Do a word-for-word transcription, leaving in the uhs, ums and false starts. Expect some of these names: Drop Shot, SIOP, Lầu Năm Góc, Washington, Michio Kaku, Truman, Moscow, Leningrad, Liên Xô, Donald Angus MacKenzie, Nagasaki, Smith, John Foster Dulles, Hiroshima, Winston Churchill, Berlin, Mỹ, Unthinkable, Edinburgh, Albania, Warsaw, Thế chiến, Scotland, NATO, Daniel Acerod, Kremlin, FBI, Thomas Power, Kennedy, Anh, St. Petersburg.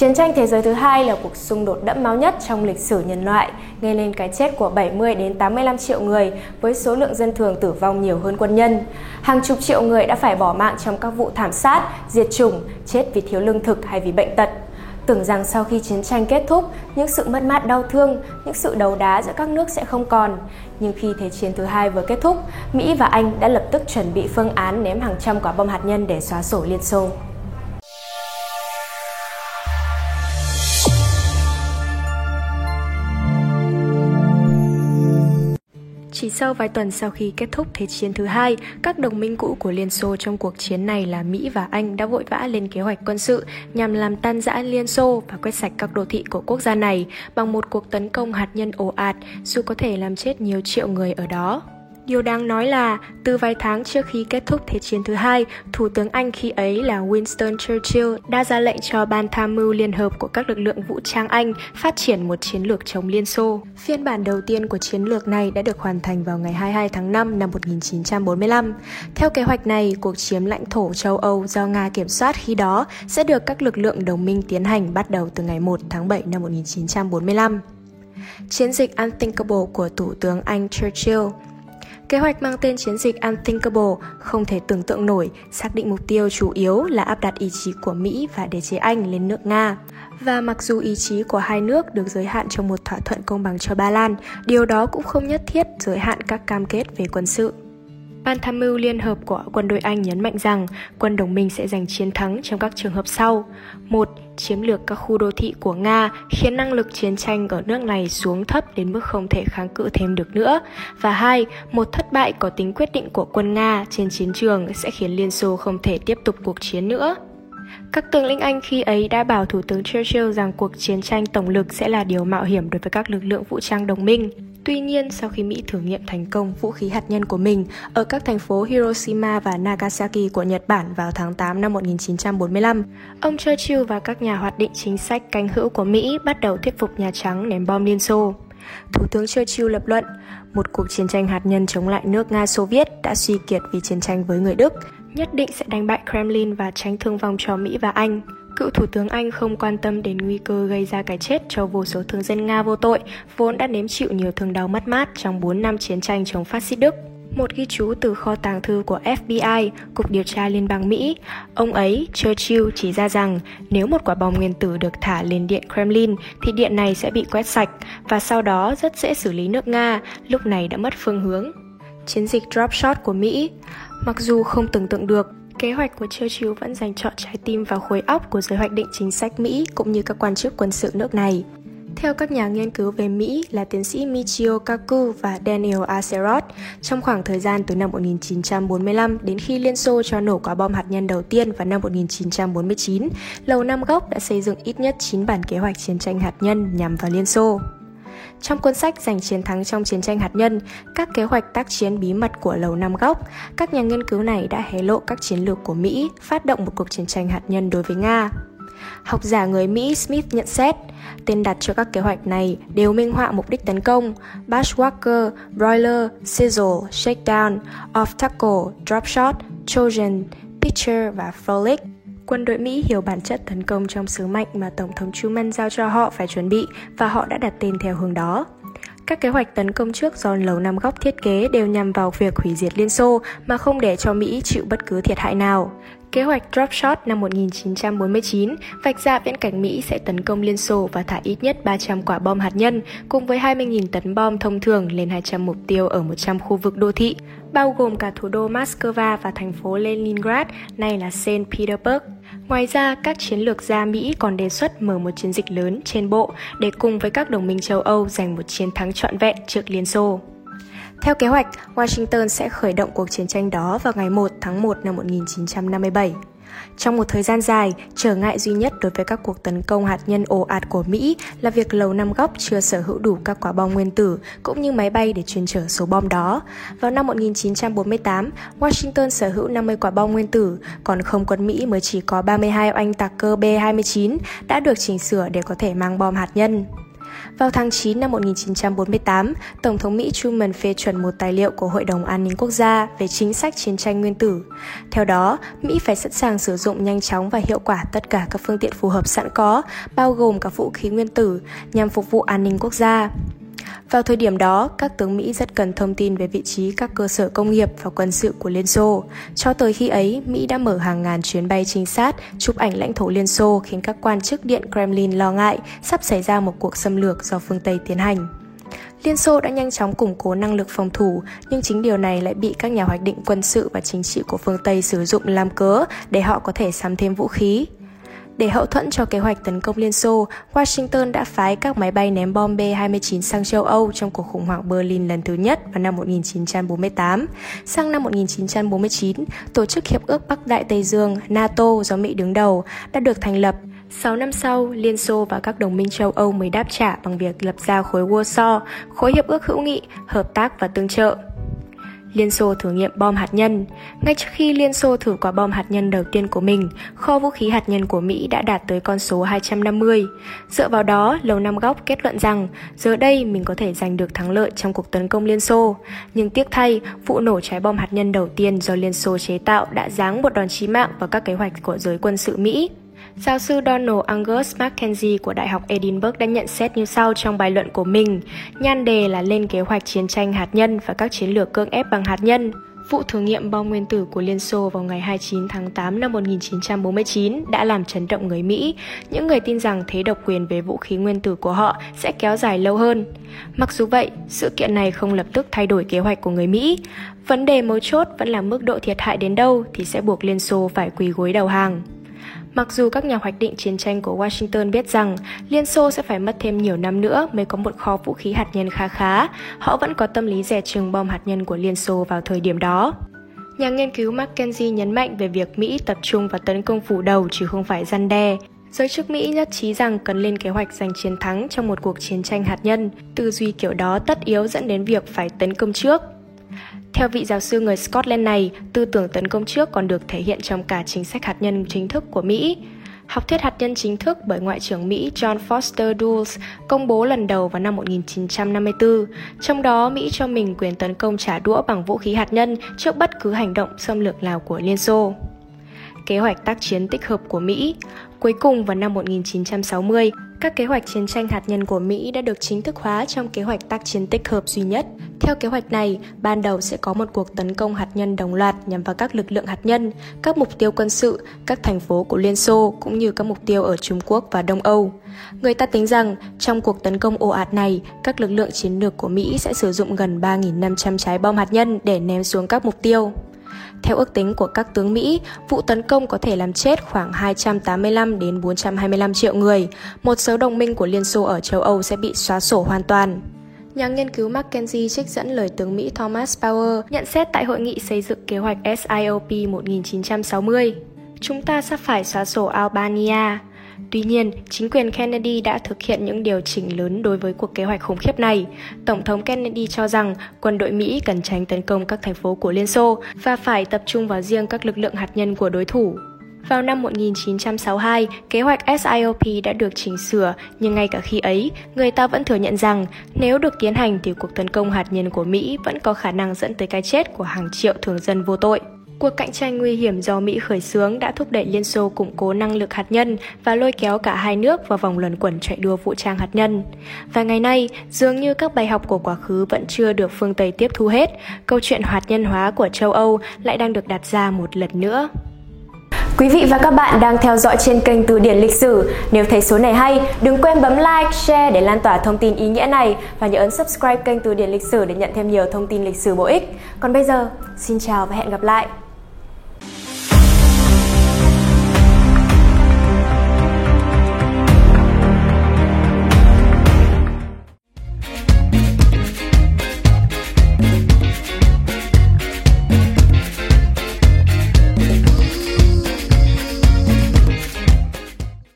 Chiến tranh thế giới thứ hai là cuộc xung đột đẫm máu nhất trong lịch sử nhân loại, gây nên cái chết của bảy mươi đến tám mươi lăm triệu người với số lượng dân thường tử vong nhiều hơn quân nhân. Hàng chục triệu người đã phải bỏ mạng trong các vụ thảm sát, diệt chủng, chết vì thiếu lương thực hay vì bệnh tật. Tưởng rằng sau khi chiến tranh kết thúc, những sự mất mát đau thương, những sự đấu đá giữa các nước sẽ không còn. Nhưng khi Thế chiến thứ hai vừa kết thúc, Mỹ và Anh đã lập tức chuẩn bị phương án ném hàng trăm quả bom hạt nhân để xóa sổ Liên Xô. Chỉ sau vài tuần sau khi kết thúc Thế chiến thứ hai, các đồng minh cũ của Liên Xô trong cuộc chiến này là Mỹ và Anh đã vội vã lên kế hoạch quân sự nhằm làm tan rã Liên Xô và quét sạch các đô thị của quốc gia này bằng một cuộc tấn công hạt nhân ồ ạt, dù có thể làm chết nhiều triệu người ở đó. Điều đáng nói là, từ vài tháng trước khi kết thúc Thế chiến thứ hai, Thủ tướng Anh khi ấy là Winston Churchill đã ra lệnh cho Ban tham mưu liên hợp của các lực lượng vũ trang Anh phát triển một chiến lược chống Liên Xô. Phiên bản đầu tiên của chiến lược này đã được hoàn thành vào ngày hai mươi hai tháng năm năm một nghìn chín trăm bốn mươi lăm. Theo kế hoạch này, cuộc chiếm lãnh thổ châu Âu do Nga kiểm soát khi đó sẽ được các lực lượng đồng minh tiến hành bắt đầu từ ngày một tháng bảy năm một nghìn chín trăm bốn mươi lăm. Chiến dịch Unthinkable của Thủ tướng Anh Churchill. Kế hoạch mang tên chiến dịch Unthinkable, không thể tưởng tượng nổi, xác định mục tiêu chủ yếu là áp đặt ý chí của Mỹ và đế chế Anh lên nước Nga. Và mặc dù ý chí của hai nước được giới hạn trong một thỏa thuận công bằng cho Ba Lan, điều đó cũng không nhất thiết giới hạn các cam kết về quân sự. Ban tham mưu liên hợp của quân đội Anh nhấn mạnh rằng quân đồng minh sẽ giành chiến thắng trong các trường hợp sau. một. Chiếm lược các khu đô thị của Nga khiến năng lực chiến tranh ở nước này xuống thấp đến mức không thể kháng cự thêm được nữa. Và hai. Một thất bại có tính quyết định của quân Nga trên chiến trường sẽ khiến Liên Xô không thể tiếp tục cuộc chiến nữa. Các tướng lĩnh Anh khi ấy đã bảo Thủ tướng Churchill rằng cuộc chiến tranh tổng lực sẽ là điều mạo hiểm đối với các lực lượng vũ trang đồng minh. Tuy nhiên, sau khi Mỹ thử nghiệm thành công vũ khí hạt nhân của mình ở các thành phố Hiroshima và Nagasaki của Nhật Bản vào tháng tám năm một nghìn chín trăm bốn mươi lăm, ông Churchill và các nhà hoạch định chính sách cánh hữu của Mỹ bắt đầu thuyết phục Nhà Trắng ném bom Liên Xô. Thủ tướng Churchill lập luận, một cuộc chiến tranh hạt nhân chống lại nước Nga Xô Viết đã suy kiệt vì chiến tranh với người Đức, nhất định sẽ đánh bại Kremlin và tránh thương vong cho Mỹ và Anh. Cựu Thủ tướng Anh không quan tâm đến nguy cơ gây ra cái chết cho vô số thường dân Nga vô tội, vốn đã nếm chịu nhiều thương đau mất mát trong bốn năm chiến tranh chống phát xít Đức. Một ghi chú từ kho tàng thư của F B I, Cục Điều tra Liên bang Mỹ, ông ấy, Churchill, chỉ ra rằng nếu một quả bom nguyên tử được thả lên điện Kremlin thì điện này sẽ bị quét sạch và sau đó rất dễ xử lý nước Nga, lúc này đã mất phương hướng. Chiến dịch Drop Shot của Mỹ. Mặc dù không tưởng tượng được, kế hoạch của Churchill vẫn dành trọn trái tim vào khối óc của giới hoạch định chính sách Mỹ cũng như các quan chức quân sự nước này. Theo các nhà nghiên cứu về Mỹ là tiến sĩ Michio Kaku và Daniel Acerod, trong khoảng thời gian từ năm một nghìn chín trăm bốn mươi lăm đến khi Liên Xô cho nổ quả bom hạt nhân đầu tiên vào năm một nghìn chín trăm bốn mươi chín, Lầu Năm Góc đã xây dựng ít nhất chín bản kế hoạch chiến tranh hạt nhân nhằm vào Liên Xô. Trong cuốn sách Giành chiến thắng trong chiến tranh hạt nhân, các kế hoạch tác chiến bí mật của Lầu Năm Góc, các nhà nghiên cứu này đã hé lộ các chiến lược của Mỹ phát động một cuộc chiến tranh hạt nhân đối với Nga. Học giả người Mỹ Smith nhận xét, tên đặt cho các kế hoạch này đều minh họa mục đích tấn công: Bushwhacker, Broiler, Sizzle, Shakedown, Off-Tackle, Drop Shot, Trojan, Pitcher và Frolic. Quân đội Mỹ hiểu bản chất tấn công trong sứ mệnh mà Tổng thống Truman giao cho họ phải chuẩn bị và họ đã đặt tên theo hướng đó. Các kế hoạch tấn công trước do Lầu Năm Góc thiết kế đều nhằm vào việc hủy diệt Liên Xô mà không để cho Mỹ chịu bất cứ thiệt hại nào. Kế hoạch Drop Shot năm một nghìn chín trăm bốn mươi chín vạch ra viễn cảnh Mỹ sẽ tấn công Liên Xô và thả ít nhất ba trăm quả bom hạt nhân cùng với hai mươi nghìn tấn bom thông thường lên hai trăm mục tiêu ở một trăm khu vực đô thị, bao gồm cả thủ đô Moscow và thành phố Leningrad, nay là Saint Petersburg. Ngoài ra, các chiến lược gia Mỹ còn đề xuất mở một chiến dịch lớn trên bộ để cùng với các đồng minh châu Âu giành một chiến thắng trọn vẹn trước Liên Xô. Theo kế hoạch, Washington sẽ khởi động cuộc chiến tranh đó vào ngày một tháng một năm một nghìn chín trăm năm mươi bảy. Trong một thời gian dài, trở ngại duy nhất đối với các cuộc tấn công hạt nhân ồ ạt của Mỹ là việc Lầu Năm Góc chưa sở hữu đủ các quả bom nguyên tử cũng như máy bay để chuyên chở số bom đó. Vào năm một nghìn chín trăm bốn mươi tám, Washington sở hữu năm mươi quả bom nguyên tử, còn không quân Mỹ mới chỉ có ba mươi hai oanh tạc cơ B hai mươi chín đã được chỉnh sửa để có thể mang bom hạt nhân. Vào tháng chín năm một nghìn chín trăm bốn mươi tám, Tổng thống Mỹ Truman phê chuẩn một tài liệu của Hội đồng An ninh Quốc gia về chính sách chiến tranh nguyên tử. Theo đó, Mỹ phải sẵn sàng sử dụng nhanh chóng và hiệu quả tất cả các phương tiện phù hợp sẵn có, bao gồm cả vũ khí nguyên tử, nhằm phục vụ an ninh quốc gia. Vào thời điểm đó, các tướng Mỹ rất cần thông tin về vị trí các cơ sở công nghiệp và quân sự của Liên Xô. Cho tới khi ấy, Mỹ đã mở hàng ngàn chuyến bay trinh sát, chụp ảnh lãnh thổ Liên Xô khiến các quan chức Điện Kremlin lo ngại sắp xảy ra một cuộc xâm lược do phương Tây tiến hành. Liên Xô đã nhanh chóng củng cố năng lực phòng thủ, nhưng chính điều này lại bị các nhà hoạch định quân sự và chính trị của phương Tây sử dụng làm cớ để họ có thể sắm thêm vũ khí. Để hậu thuẫn cho kế hoạch tấn công Liên Xô, Washington đã phái các máy bay ném bom B hai mươi chín sang châu Âu trong cuộc khủng hoảng Berlin lần thứ nhất vào năm một nghìn chín trăm bốn mươi tám. Sang năm một nghìn chín trăm bốn mươi chín, Tổ chức Hiệp ước Bắc Đại Tây Dương NATO do Mỹ đứng đầu đã được thành lập. Sáu năm sau, Liên Xô và các đồng minh châu Âu mới đáp trả bằng việc lập ra khối Warsaw, khối hiệp ước hữu nghị, hợp tác và tương trợ. Liên Xô thử nghiệm bom hạt nhân. Ngay trước khi Liên Xô thử quả bom hạt nhân đầu tiên của mình, kho vũ khí hạt nhân của Mỹ đã đạt tới con số hai trăm năm mươi. Dựa vào đó, Lầu Năm Góc kết luận rằng giờ đây mình có thể giành được thắng lợi trong cuộc tấn công Liên Xô. Nhưng tiếc thay, vụ nổ trái bom hạt nhân đầu tiên do Liên Xô chế tạo đã giáng một đòn chí mạng vào các kế hoạch của giới quân sự Mỹ. Giáo sư Donald Angus MacKenzie của Đại học Edinburgh đã nhận xét như sau trong bài luận của mình, nhan đề là lên kế hoạch chiến tranh hạt nhân và các chiến lược cưỡng ép bằng hạt nhân. Vụ thử nghiệm bom nguyên tử của Liên Xô vào ngày hai mươi chín tháng tám năm một nghìn chín trăm bốn mươi chín đã làm chấn động người Mỹ, những người tin rằng thế độc quyền về vũ khí nguyên tử của họ sẽ kéo dài lâu hơn. Mặc dù vậy, sự kiện này không lập tức thay đổi kế hoạch của người Mỹ. Vấn đề mấu chốt vẫn là mức độ thiệt hại đến đâu thì sẽ buộc Liên Xô phải quỳ gối đầu hàng. Mặc dù các nhà hoạch định chiến tranh của Washington biết rằng Liên Xô sẽ phải mất thêm nhiều năm nữa mới có một kho vũ khí hạt nhân khá khá, họ vẫn có tâm lý dè chừng bom hạt nhân của Liên Xô vào thời điểm đó. Nhà nghiên cứu MacKenzie nhấn mạnh về việc Mỹ tập trung vào tấn công phủ đầu chứ không phải răn đe. Giới chức Mỹ nhất trí rằng cần lên kế hoạch giành chiến thắng trong một cuộc chiến tranh hạt nhân, tư duy kiểu đó tất yếu dẫn đến việc phải tấn công trước. Theo vị giáo sư người Scotland này, tư tưởng tấn công trước còn được thể hiện trong cả chính sách hạt nhân chính thức của Mỹ. Học thuyết hạt nhân chính thức bởi Ngoại trưởng Mỹ John Foster Dulles công bố lần đầu vào năm một nghìn chín trăm năm mươi tư. Trong đó, Mỹ cho mình quyền tấn công trả đũa bằng vũ khí hạt nhân trước bất cứ hành động xâm lược nào của Liên Xô. Kế hoạch tác chiến tích hợp của Mỹ. Cuối cùng vào năm một nghìn chín trăm sáu mươi, các kế hoạch chiến tranh hạt nhân của Mỹ đã được chính thức hóa trong kế hoạch tác chiến tích hợp duy nhất. Theo kế hoạch này, ban đầu sẽ có một cuộc tấn công hạt nhân đồng loạt nhằm vào các lực lượng hạt nhân, các mục tiêu quân sự, các thành phố của Liên Xô cũng như các mục tiêu ở Trung Quốc và Đông Âu. Người ta tính rằng trong cuộc tấn công ồ ạt này, các lực lượng chiến lược của Mỹ sẽ sử dụng gần ba nghìn năm trăm trái bom hạt nhân để ném xuống các mục tiêu. Theo ước tính của các tướng Mỹ, vụ tấn công có thể làm chết khoảng hai trăm tám mươi lăm đến bốn trăm hai mươi lăm triệu người. Một số đồng minh của Liên Xô ở châu Âu sẽ bị xóa sổ hoàn toàn. Nhà nghiên cứu MacKenzie trích dẫn lời tướng Mỹ Thomas Power nhận xét tại hội nghị xây dựng kế hoạch S I O P một nghìn chín trăm sáu mươi. Chúng ta sắp phải xóa sổ Albania. Tuy nhiên, chính quyền Kennedy đã thực hiện những điều chỉnh lớn đối với cuộc kế hoạch khủng khiếp này. Tổng thống Kennedy cho rằng quân đội Mỹ cần tránh tấn công các thành phố của Liên Xô và phải tập trung vào riêng các lực lượng hạt nhân của đối thủ. Vào năm một nghìn chín trăm sáu mươi hai, kế hoạch S I O P đã được chỉnh sửa, nhưng ngay cả khi ấy, người ta vẫn thừa nhận rằng nếu được tiến hành thì cuộc tấn công hạt nhân của Mỹ vẫn có khả năng dẫn tới cái chết của hàng triệu thường dân vô tội. Cuộc cạnh tranh nguy hiểm do Mỹ khởi xướng đã thúc đẩy Liên Xô củng cố năng lực hạt nhân và lôi kéo cả hai nước vào vòng luẩn quẩn chạy đua vũ trang hạt nhân. Và ngày nay, dường như các bài học của quá khứ vẫn chưa được phương Tây tiếp thu hết, câu chuyện hạt nhân hóa của châu Âu lại đang được đặt ra một lần nữa. Quý vị và các bạn đang theo dõi trên kênh Từ điển Lịch sử. Nếu thấy số này hay, đừng quên bấm like, share để lan tỏa thông tin ý nghĩa này và nhớ ấn subscribe kênh Từ điển Lịch sử để nhận thêm nhiều thông tin lịch sử bổ ích. Còn bây giờ, xin chào và hẹn gặp lại!